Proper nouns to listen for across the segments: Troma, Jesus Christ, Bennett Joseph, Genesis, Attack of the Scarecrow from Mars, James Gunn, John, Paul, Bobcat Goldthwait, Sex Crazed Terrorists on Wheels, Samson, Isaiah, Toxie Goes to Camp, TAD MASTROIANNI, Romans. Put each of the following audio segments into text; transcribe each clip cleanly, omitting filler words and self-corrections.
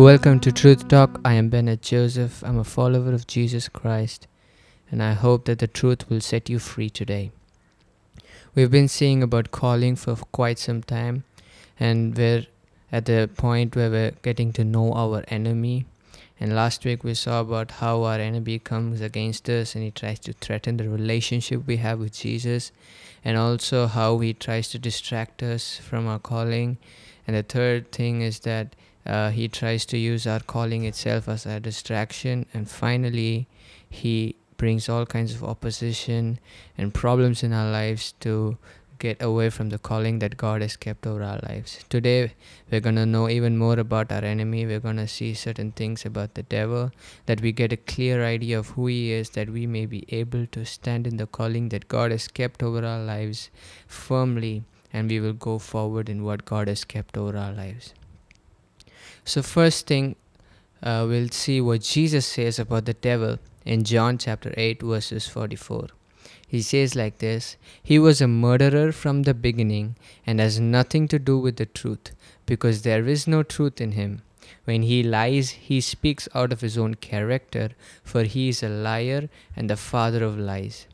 Welcome to Truth Talk. I am Bennett Joseph. I'm a follower of Jesus Christ, and I hope that the truth will set you free today. We've been seeing about calling for quite some time, and we're at the point where we're getting to know our enemy. And last week we saw about how our enemy comes against us and he tries to threaten the relationship we have with Jesus, and also how he tries to distract us from our calling. And the third thing is that he tries to use our calling itself as a distraction. And finally, he brings all kinds of opposition and problems in our lives to get away from the calling that God has kept over our lives. Today, we're going to know even more about our enemy. We're going to see certain things about the devil, that we get a clear idea of who he is, that we may be able to stand in the calling that God has kept over our lives firmly, and we will go forward in what God has kept over our lives. So first thing, we'll see what Jesus says about the devil in John chapter 8 verses 44. He says like this: "He was a murderer from the beginning and has nothing to do with the truth, because there is no truth in him. When he lies, he speaks out of his own character, for he is a liar and the father of lies."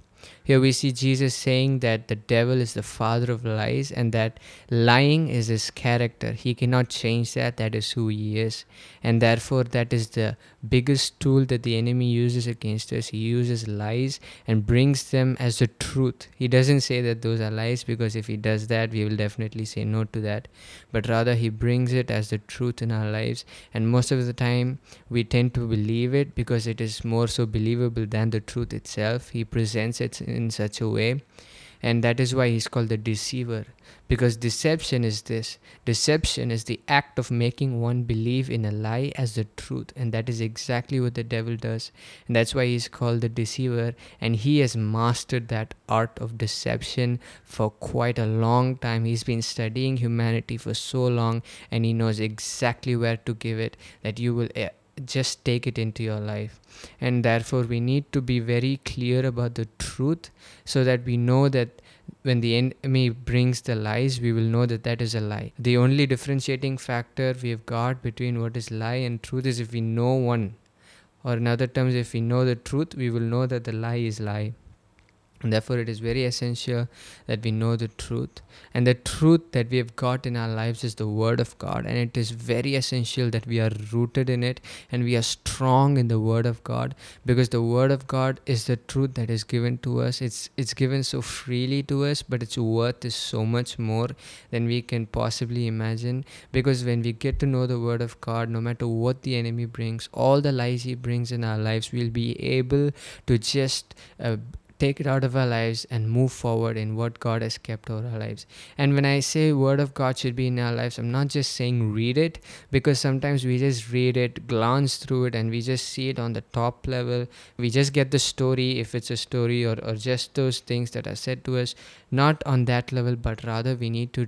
Here we see Jesus saying that the devil is the father of lies and that lying is his character. He cannot change that. That is who he is. And therefore, that is the biggest tool that the enemy uses against us. He uses lies and brings them as the truth. He doesn't say that those are lies, because if he does that, we will definitely say no to that. But rather, he brings it as the truth in our lives. And most of the time, we tend to believe it because it is more so believable than the truth itself. He presents it in such a way, and that is why he's called the deceiver, because deception is the act of making one believe in a lie as the truth, and that is exactly what the devil does, and that's why he's called the deceiver. And he has mastered that art of deception for quite a long time. He's been studying humanity for so long, and he knows exactly where to give it, that you will just take it into your life. And therefore, we need to be very clear about the truth, so that we know that when the enemy brings the lies, we will know that that is a lie. The only differentiating factor we have got between what is lie and truth is if we know one, or in other terms, if we know the truth, we will know that the lie is lie. And therefore, it is very essential that we know the truth. And the truth that we have got in our lives is the Word of God. And it is very essential that we are rooted in it and we are strong in the Word of God, because the Word of God is the truth that is given to us. It's given so freely to us, but its worth is so much more than we can possibly imagine. Because when we get to know the Word of God, no matter what the enemy brings, all the lies he brings in our lives, we'll be able to just take it out of our lives and move forward in what God has kept over our lives. And when I say Word of God should be in our lives, I'm not just saying read it, because sometimes we just read it, glance through it, and we just see it on the top level. We just get the story, if it's a story, or just those things that are said to us, not on that level, but rather we need to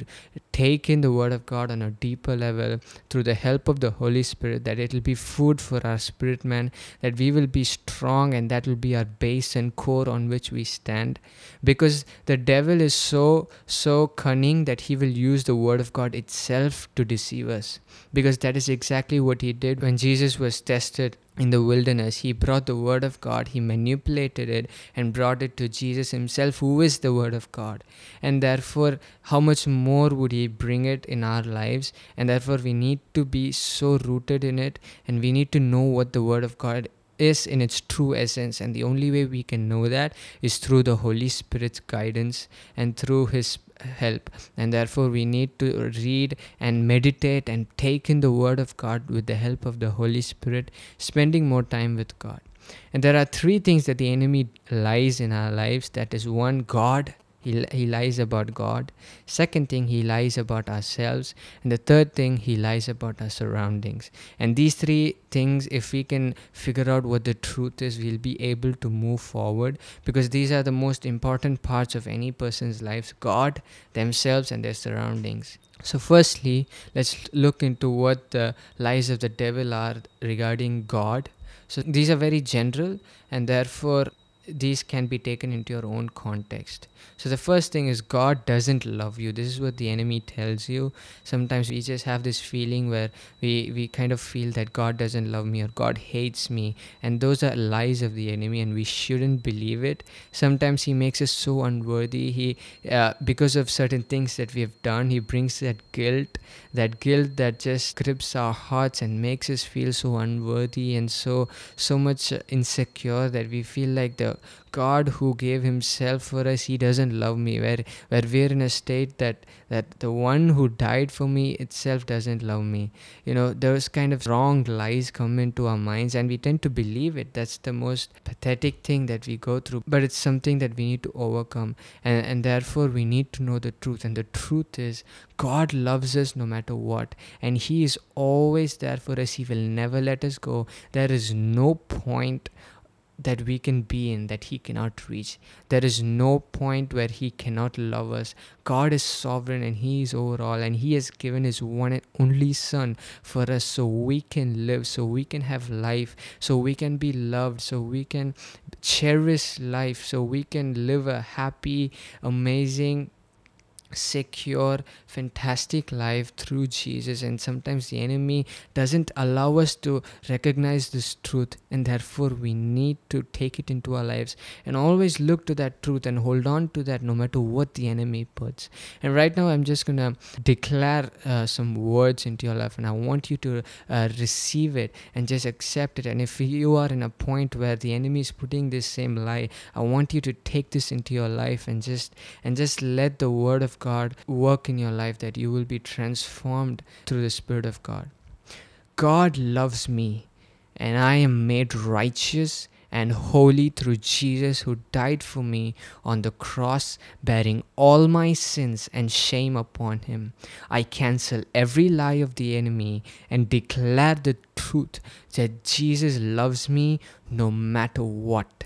take in the Word of God on a deeper level through the help of the Holy Spirit, that it will be food for our spirit man, that we will be strong, and that will be our base and core on which we stand. Because the devil is so cunning that he will use the Word of God itself to deceive us, because that is exactly what he did when Jesus was tested in the wilderness. He brought the Word of God, he manipulated it and brought it to Jesus himself, who is the Word of God. And therefore, how much more would he bring it in our lives? And therefore, we need to be so rooted in it, and we need to know what the Word of God is in its true essence. And the only way we can know that is through the Holy Spirit's guidance and through his help. And therefore, we need to read and meditate and take in the Word of God with the help of the Holy Spirit, spending more time with God. And there are three things that the enemy lies in our lives. That is, one, God. He lies about God. Second thing, he lies about ourselves. And the third thing, he lies about our surroundings. And these three things, if we can figure out what the truth is, we'll be able to move forward, because these are the most important parts of any person's lives: God, themselves, and their surroundings. So firstly, let's look into what the lies of the devil are regarding God. So these are very general, and therefore these can be taken into your own context. So the first thing is, God doesn't love you. This is what the enemy tells you. Sometimes we just have this feeling where we kind of feel that God doesn't love me or God hates me. And those are lies of the enemy, and we shouldn't believe it. Sometimes he makes us so unworthy. He because of certain things that we have done, he brings that guilt that just grips our hearts and makes us feel so unworthy and so much insecure that we feel like the God who gave himself for us, he doesn't love me, where we're in a state that the one who died for me itself doesn't love me. You know, those kind of wrong lies come into our minds and we tend to believe it. That's the most pathetic thing that we go through, but it's something that we need to overcome, and therefore we need to know the truth. And the truth is, God loves us no matter what, and he is always there for us. He will never let us go. There is no point that we can be in that he cannot reach. There is no point where he cannot love us. God is sovereign and he is over all, and he has given his one and only son for us so we can live, so we can have life, so we can be loved, so we can cherish life, so we can live a happy, amazing, secure, fantastic life through Jesus. And sometimes the enemy doesn't allow us to recognize this truth, and therefore we need to take it into our lives and always look to that truth and hold on to that no matter what the enemy puts. And right now I'm just gonna declare some words into your life, and I want you to receive it and just accept it. And if you are in a point where the enemy is putting this same lie, I want you to take this into your life and just let the word of God work in your life, that you will be transformed through the Spirit of God. God loves me, and I am made righteous and holy through Jesus, who died for me on the cross, bearing all my sins and shame upon him. I cancel every lie of the enemy and declare the truth that Jesus loves me no matter what.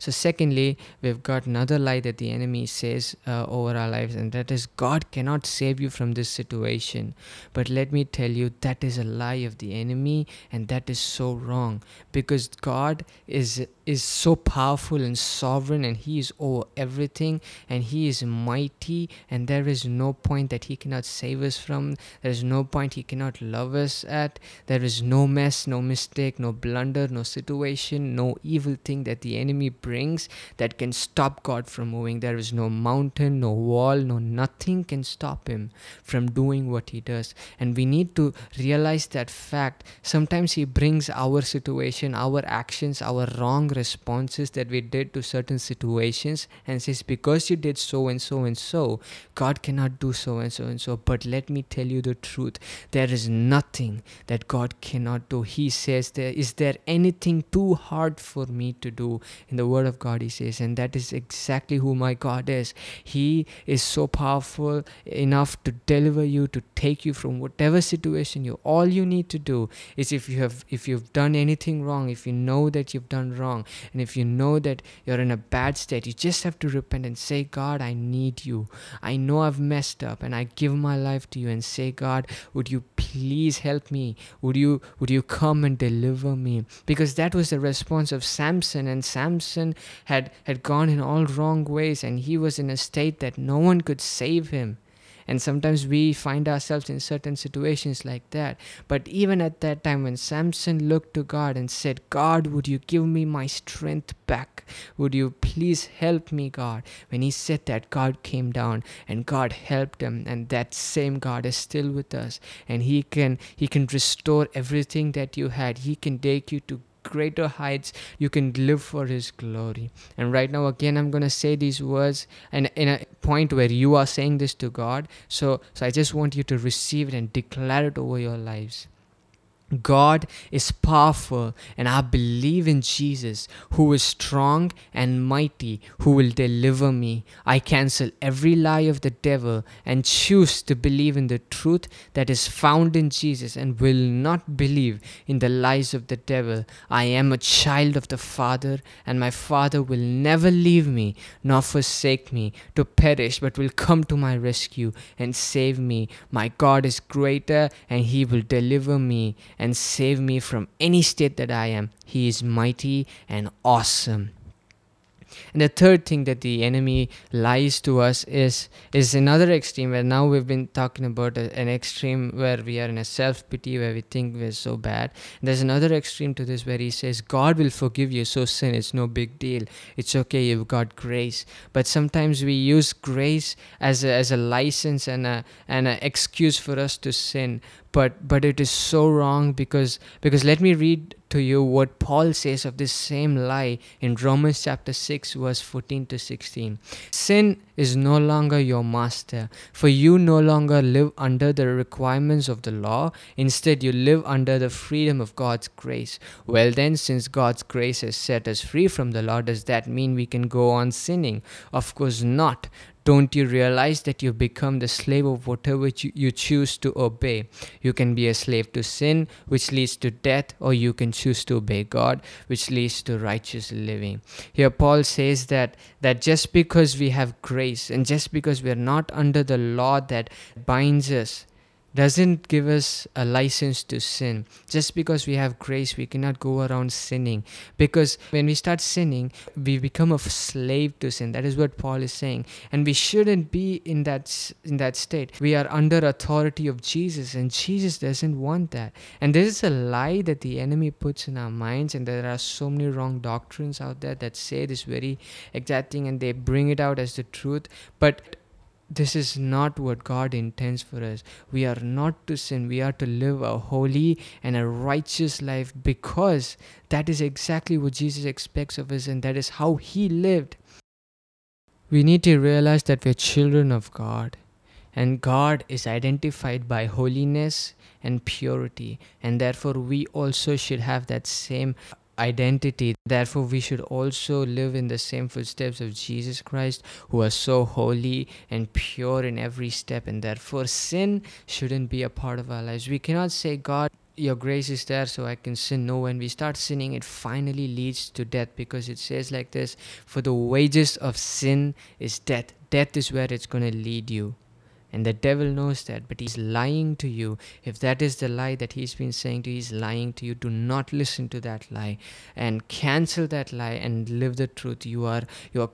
So secondly, we've got another lie that the enemy says over our lives, and that is, God cannot save you from this situation. But let me tell you, that is a lie of the enemy, and that is so wrong, because God is so powerful and sovereign, and he is over everything, and he is mighty, and there is no point that he cannot save us from. There is no point he cannot love us at. There is no mess, no mistake, no blunder, no situation, no evil thing that the enemy brings that can stop God from moving. There is no mountain, no wall, no nothing can stop him from doing what he does. And we need to realize that fact. Sometimes he brings our situation, our actions, our wrong responses that we did to certain situations, and says, because you did so and so and so, God cannot do so and so and so. But let me tell you the truth. There is nothing that God cannot do. He says, is there anything too hard for me to do? In the word of God, he says, and that is exactly who my God is. He is so powerful enough to deliver you, to take you from whatever situation you. All you need to do is, if you've done anything wrong, if you know that you've done wrong, and if you know that you're in a bad state, you just have to repent and say, God, I need you. I know I've messed up, and I give my life to you, and say, God, would you please help me? Would you come and deliver me? Because that was the response of Samson, and Samson had gone in all wrong ways, and he was in a state that no one could save him. And sometimes we find ourselves in certain situations like that. But even at that time, when Samson looked to God and said, God, would you give me my strength back? Would you please help me, God? When he said that, God came down and God helped him. And that same God is still with us. And he can restore everything that you had. He can take you to greater heights. You can live for his glory. And right now, again, I'm going to say these words, and in a point where you are saying this to God, so I just want you to receive it and declare it over your lives. God is powerful, and I believe in Jesus, who is strong and mighty, who will deliver me. I cancel every lie of the devil and choose to believe in the truth that is found in Jesus, and will not believe in the lies of the devil. I am a child of the Father, and my Father will never leave me nor forsake me to perish, but will come to my rescue and save me. My God is greater, and he will deliver me and save me from any state that I am. He is mighty and awesome. And the third thing that the enemy lies to us is another extreme, where now we've been talking about an extreme where we are in a self-pity, where we think we're so bad. And there's another extreme to this where he says, God will forgive you, so sin, it's no big deal. It's okay, you've got grace. But sometimes we use grace as a license and an excuse for us to sin. But it is so wrong, because let me read to you what Paul says of this same lie in Romans chapter 6 verse 14 to 16. Sin is no longer your master, for you no longer live under the requirements of the law. Instead, you live under the freedom of God's grace. Well then, since God's grace has set us free from the law, does that mean we can go on sinning? Of course not. Don't you realize that you become the slave of whatever you choose to obey? You can be a slave to sin, which leads to death, or you can choose to obey God, which leads to righteous living. Here Paul says that just because we have grace and just because we are not under the law that binds us, doesn't give us a license to sin. Just because we have grace, we cannot go around sinning. Because when we start sinning, we become a slave to sin. That is what Paul is saying. And we shouldn't be in that state. We are under authority of Jesus, and Jesus doesn't want that. And this is a lie that the enemy puts in our minds, and there are so many wrong doctrines out there that say this very exact thing, and they bring it out as the truth. But this is not what God intends for us. We are not to sin. We are to live a holy and a righteous life, because that is exactly what Jesus expects of us, and that is how He lived. We need to realize that we're children of God, and God is identified by holiness and purity, and therefore we also should have that same identity. Therefore, we should also live in the same footsteps of Jesus Christ, who are so holy and pure in every step, and therefore sin shouldn't be a part of our lives. We cannot say, God, your grace is there, so I can sin. No, when we start sinning, it finally leads to death, because it says like this, for the wages of sin is death. Death is where it's going to lead you. And the devil knows that, but he's lying to you. If that is the lie that he's been saying to you, he's lying to you. Do not listen to that lie, and cancel that lie and live the truth. You are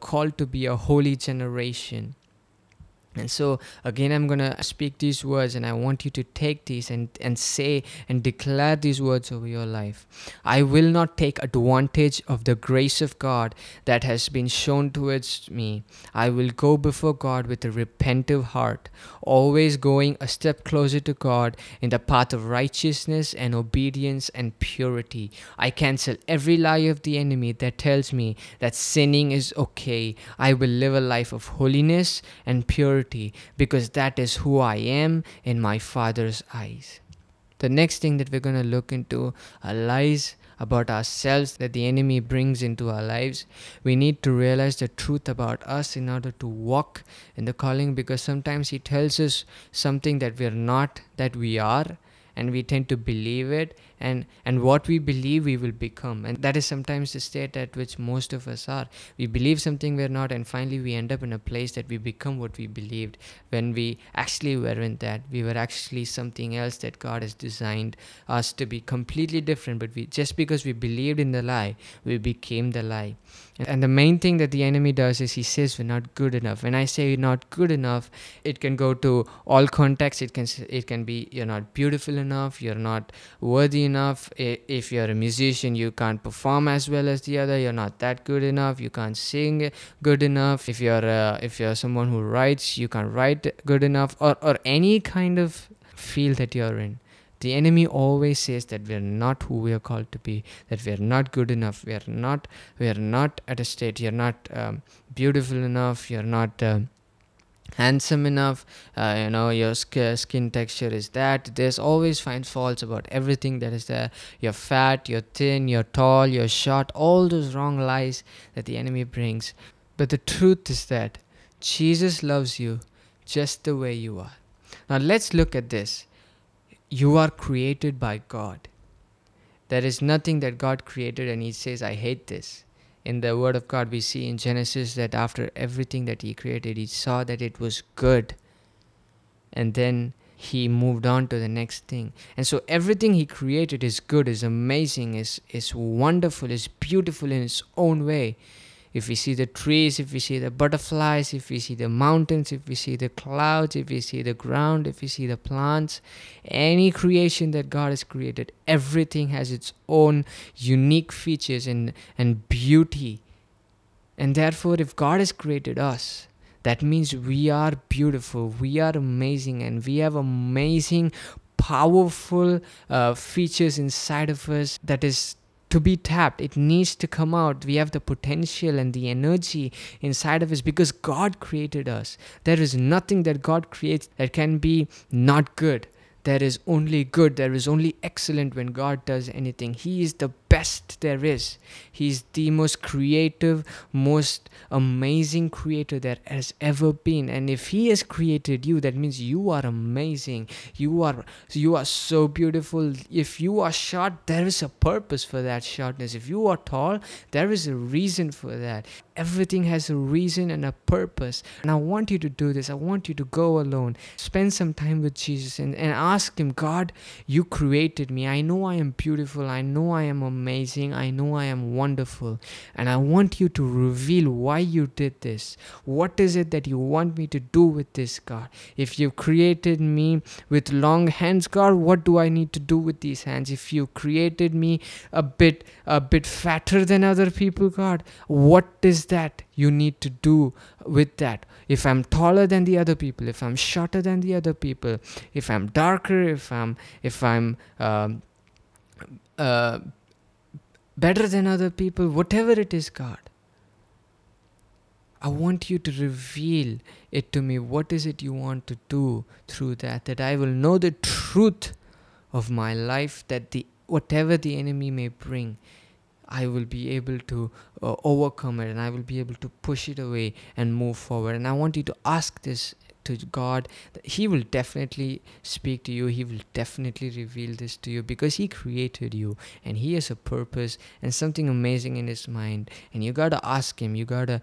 called to be a holy generation. And so again, I'm going to speak these words, and I want you to take these and say and declare these words over your life. I will not take advantage of the grace of God that has been shown towards me. I will go before God with a repentive heart, always going a step closer to God in the path of righteousness and obedience and purity. I cancel every lie of the enemy that tells me that sinning is okay. I will live a life of holiness and purity, because that is who I am in my Father's eyes. The next thing that we're going to look into are lies about ourselves that the enemy brings into our lives. We need to realize the truth about us in order to walk in the calling, because sometimes he tells us something that we're not, that we are, and we tend to believe it, and what we believe we will become. And that is sometimes the state at which most of us are. We believe something we're not, and finally we end up in a place that we become what we believed, when we actually weren't that. We were actually something else that God has designed us to be, completely different. But just because we believed in the lie, we became the lie. And the main thing that the enemy does is he says we're not good enough. When I say you're not good enough, it can go to all contexts. It can be you're not beautiful enough, you're not worthy enough. If you're a musician, you can't perform as well as the other. You're not that good enough. You can't sing good enough. If you're someone who writes, you can't write good enough, or any kind of field that you're in. The enemy always says that we are not who we are called to be, that we are not good enough, we are not at a state, you're not beautiful enough, you're not handsome enough, your skin texture is that. There's always finds faults about everything that is there. You're fat, you're thin, you're tall, you're short, all those wrong lies that the enemy brings. But the truth is that Jesus loves you just the way you are. Now let's look at this. You are created by God. There is nothing that God created and He says, I hate this. In the Word of God, we see in Genesis that after everything that He created, He saw that it was good. And then He moved on to the next thing. And so everything He created is good, is amazing, is wonderful, is beautiful in its own way. if we see the trees, if we see the butterflies, if we see the mountains, if we see the clouds, if we see the ground, if we see the plants, any creation that God has created, everything has its own unique features and beauty. And therefore, if God has created us, that means we are beautiful, we are amazing, and we have amazing, powerful features inside of us that is to be tapped. It needs to come out. We have the potential and the energy inside of us because God created us. There is nothing that God creates that can be not good. There is only good. There is only excellent when God does anything. He is the best there is. He is the most creative, most amazing creator there has ever been. And if He has created you, that means you are amazing. You are so beautiful. If you are short, there is a purpose for that shortness. If you are tall, there is a reason for that. Everything has a reason and a purpose. And I want you to do this. I want you to go alone. Spend some time with Jesus and ask Him, God, You created me. I know I am beautiful. I know I am amazing. I know I am wonderful, and I want You to reveal why You did this. What is it that You want me to do with this, God? If You created me with long hands, God, what do I need to do with these hands? If You created me a bit fatter than other people, God, what is that You need to do with that? If I'm taller than the other people, if I'm shorter than the other people, if I'm darker, if I'm better than other people, whatever it is, God, I want You to reveal it to me. What is it You want to do through that I will know the truth of my life, that whatever the enemy may bring, I will be able to overcome it, and I will be able to push it away and move forward. And I want you to ask this to God. He will definitely speak to you. He will definitely reveal this to you because He created you and He has a purpose and something amazing in His mind. And you gotta ask Him. You gotta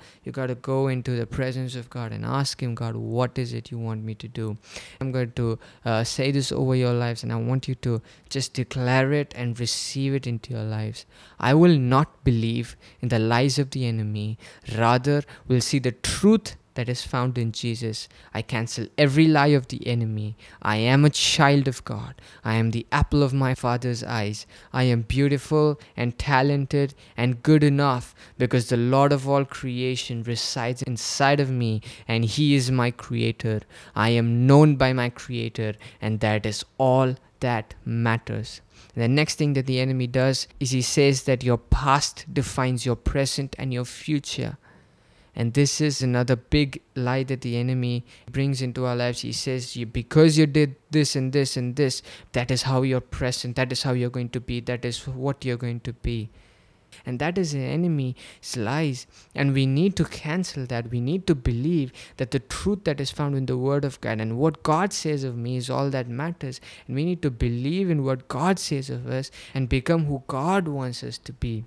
go into the presence of God and ask Him, God, what is it You want me to do? I'm going to say this over your lives, and I want you to just declare it and receive it into your lives. I will not believe in the lies of the enemy. Rather, we'll see the truth that is found in Jesus. I cancel every lie of the enemy. I am a child of God. I am the apple of my Father's eyes. I am beautiful and talented and good enough because the Lord of all creation resides inside of me, and He is my Creator. I am known by my Creator, and that is all that matters. The next thing that the enemy does is he says that your past defines your present and your future. And this is another big lie that the enemy brings into our lives. He says, because you did this and this and this, that is how you're present, that is how you're going to be, that is what you're going to be. And that is the enemy's lies. And we need to cancel that. We need to believe that the truth that is found in the Word of God and what God says of me is all that matters. And we need to believe in what God says of us and become who God wants us to be.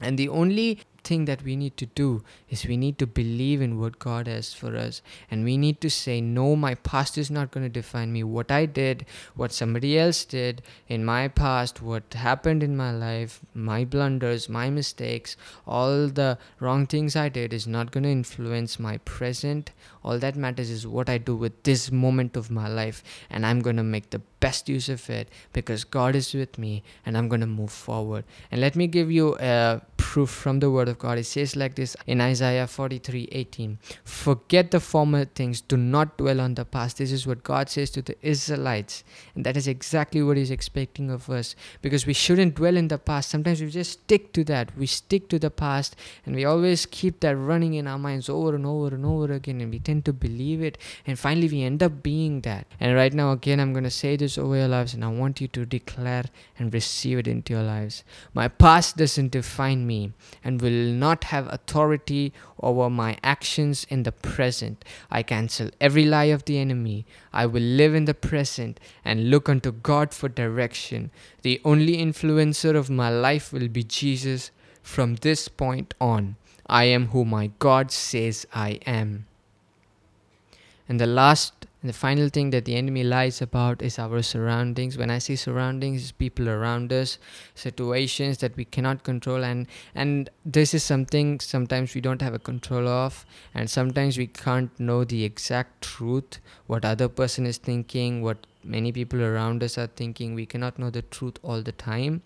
And the only thing that we need to do is we need to believe in what God has for us, and we need to say, no, my past is not going to define me. What I did, what somebody else did in my past, what happened in my life, my blunders, my mistakes, all the wrong things I did is not going to influence my present. All that matters is what I do with this moment of my life, and I'm going to make the best use of it because God is with me, and I'm going to move forward. And let me give you a proof from the Word of God. It says like this in Isaiah 43:18, forget the former things, do not dwell on the past. This is what God says to the Israelites, and that is exactly what He's expecting of us, because we shouldn't dwell in the past. Sometimes we just stick to that. We stick to the past, and we always keep that running in our minds over and over and over again, and we tend to believe it, and finally we end up being that. And right now again, I'm going to say this over your lives, and I want you to declare and receive it into your lives. My past doesn't define me and will not have authority over my actions in the present. I cancel every lie of the enemy. I will live in the present and look unto God for direction. The only influencer of my life will be Jesus. From this point on, I am who my God says I am. And the last And the final thing that the enemy lies about is our surroundings. When I say surroundings, it's people around us, situations that we cannot control. And this is something sometimes we don't have a control of. And sometimes we can't know the exact truth, what other person is thinking, what many people around us are thinking. We cannot know the truth all the time.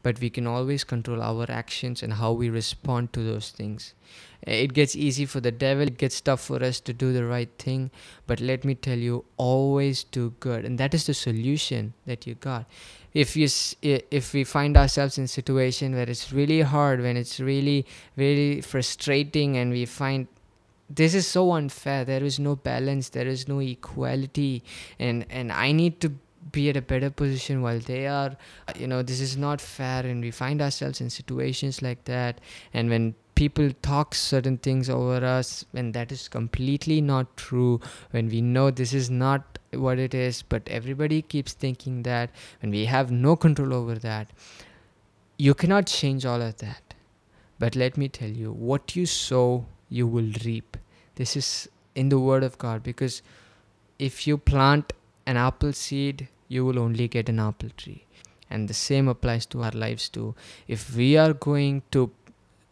But we can always control our actions and how we respond to those things. It gets easy for the devil. It gets tough for us to do the right thing. But let me tell you, always do good. And that is the solution that you got. If we find ourselves in a situation where it's really hard, when it's really, really frustrating, and we find this is so unfair, there is no balance, there is no equality, and I need to be at a better position while they are, this is not fair, and we find ourselves in situations like that. And when people talk certain things over us, when that is completely not true, when we know this is not what it is, but everybody keeps thinking that, when we have no control over that, you cannot change all of that. But let me tell you, what you sow, you will reap. This is in the Word of God, because if you plant an apple seed, you will only get an apple tree. And the same applies to our lives too. If we are going to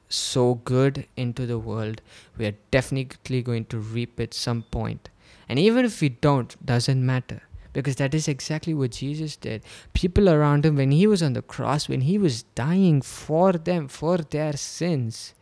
sow good into the world, we are definitely going to reap at some point. And even if we don't, doesn't matter. Because that is exactly what Jesus did. People around him, when he was on the cross, when he was dying for them, for their sins,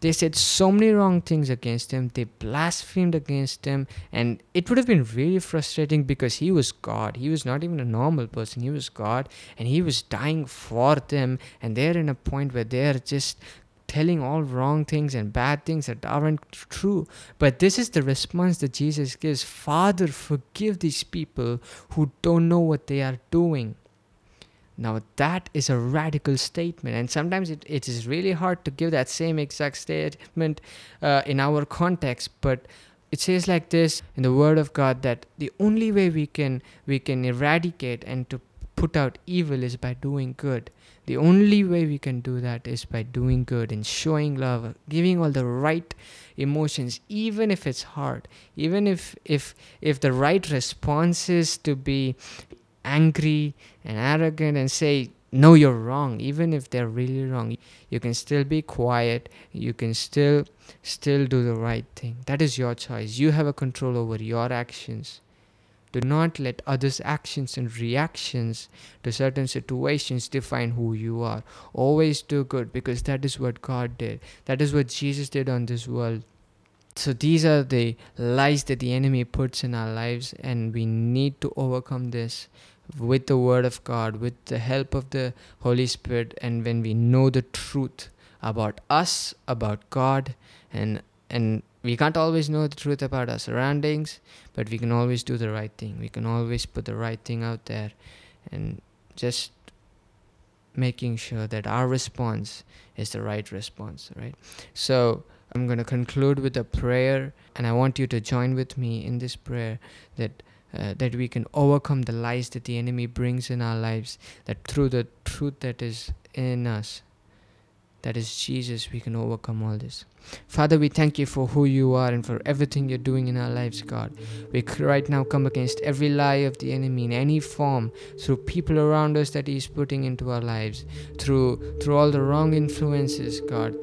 they said so many wrong things against him. They blasphemed against him. And it would have been really frustrating, because he was God. He was not even a normal person. He was God. And he was dying for them. And they're in a point where they're just telling all wrong things and bad things that aren't true. But this is the response that Jesus gives. Father, forgive these people who don't know what they are doing. Now that is a radical statement, and sometimes it is really hard to give that same exact statement in our context, but it says like this in the Word of God, that the only way we can eradicate and to put out evil is by doing good. The only way we can do that is by doing good and showing love, giving all the right emotions, even if it's hard, even if the right response is to be angry and arrogant and say, no, you're wrong. Even if they're really wrong, you can still be quiet. You can still do the right thing. That is your choice. You have a control over your actions. Do not let others' actions and reactions to certain situations define who you are. Always do good, because that is what God did. That is what Jesus did on this world. So these are the lies that the enemy puts in our lives, and we need to overcome this with the Word of God, with the help of the Holy Spirit, and when we know the truth about us, about God, and we can't always know the truth about our surroundings, but we can always do the right thing. We can always put the right thing out there, and just making sure that our response is the right response, right? So I'm going to conclude with a prayer, and I want you to join with me in this prayer, that we can overcome the lies that the enemy brings in our lives, that through the truth that is in us, that is Jesus, we can overcome all this. Father, we thank you for who you are and for everything you're doing in our lives, God. We right now come against every lie of the enemy in any form, through people around us that he's putting into our lives, through all the wrong influences, God,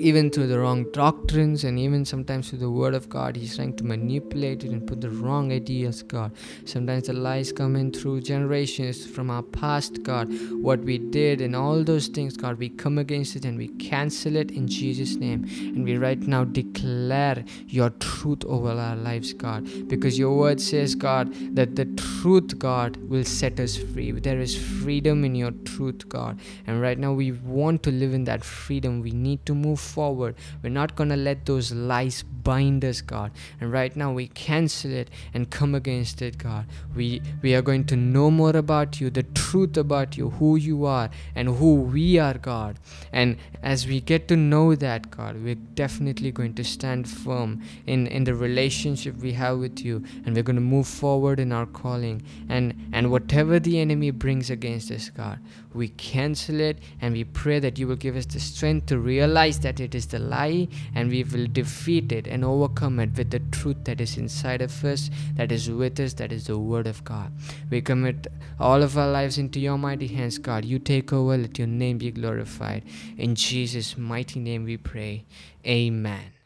even through the wrong doctrines, and even sometimes through the Word of God, he's trying to manipulate it and put the wrong ideas, God. Sometimes the lies come in through generations from our past, God. What we did and all those things, God, we come against it and we cancel it in Jesus' name. And we right now declare your truth over our lives, God. Because your Word says, God, that the truth, God, will set us free. There is freedom in your truth, God. And right now we want to live in that freedom. We need to move forward. We're not going to let those lies bind us, God. And right now we cancel it and come against it, God. We are going to know more about you, the truth about you, who you are and who we are, God. And as we get to know that, God, we're definitely going to stand firm in the relationship we have with you, and we're going to move forward in our calling. And whatever the enemy brings against us, God, we cancel it, and we pray that you will give us the strength to realize that that it is the lie, and we will defeat it and overcome it with the truth that is inside of us, that is with us, that is the Word of God. We commit all of our lives into your mighty hands, God. You take over, let your name be glorified. In Jesus' mighty name we pray. Amen.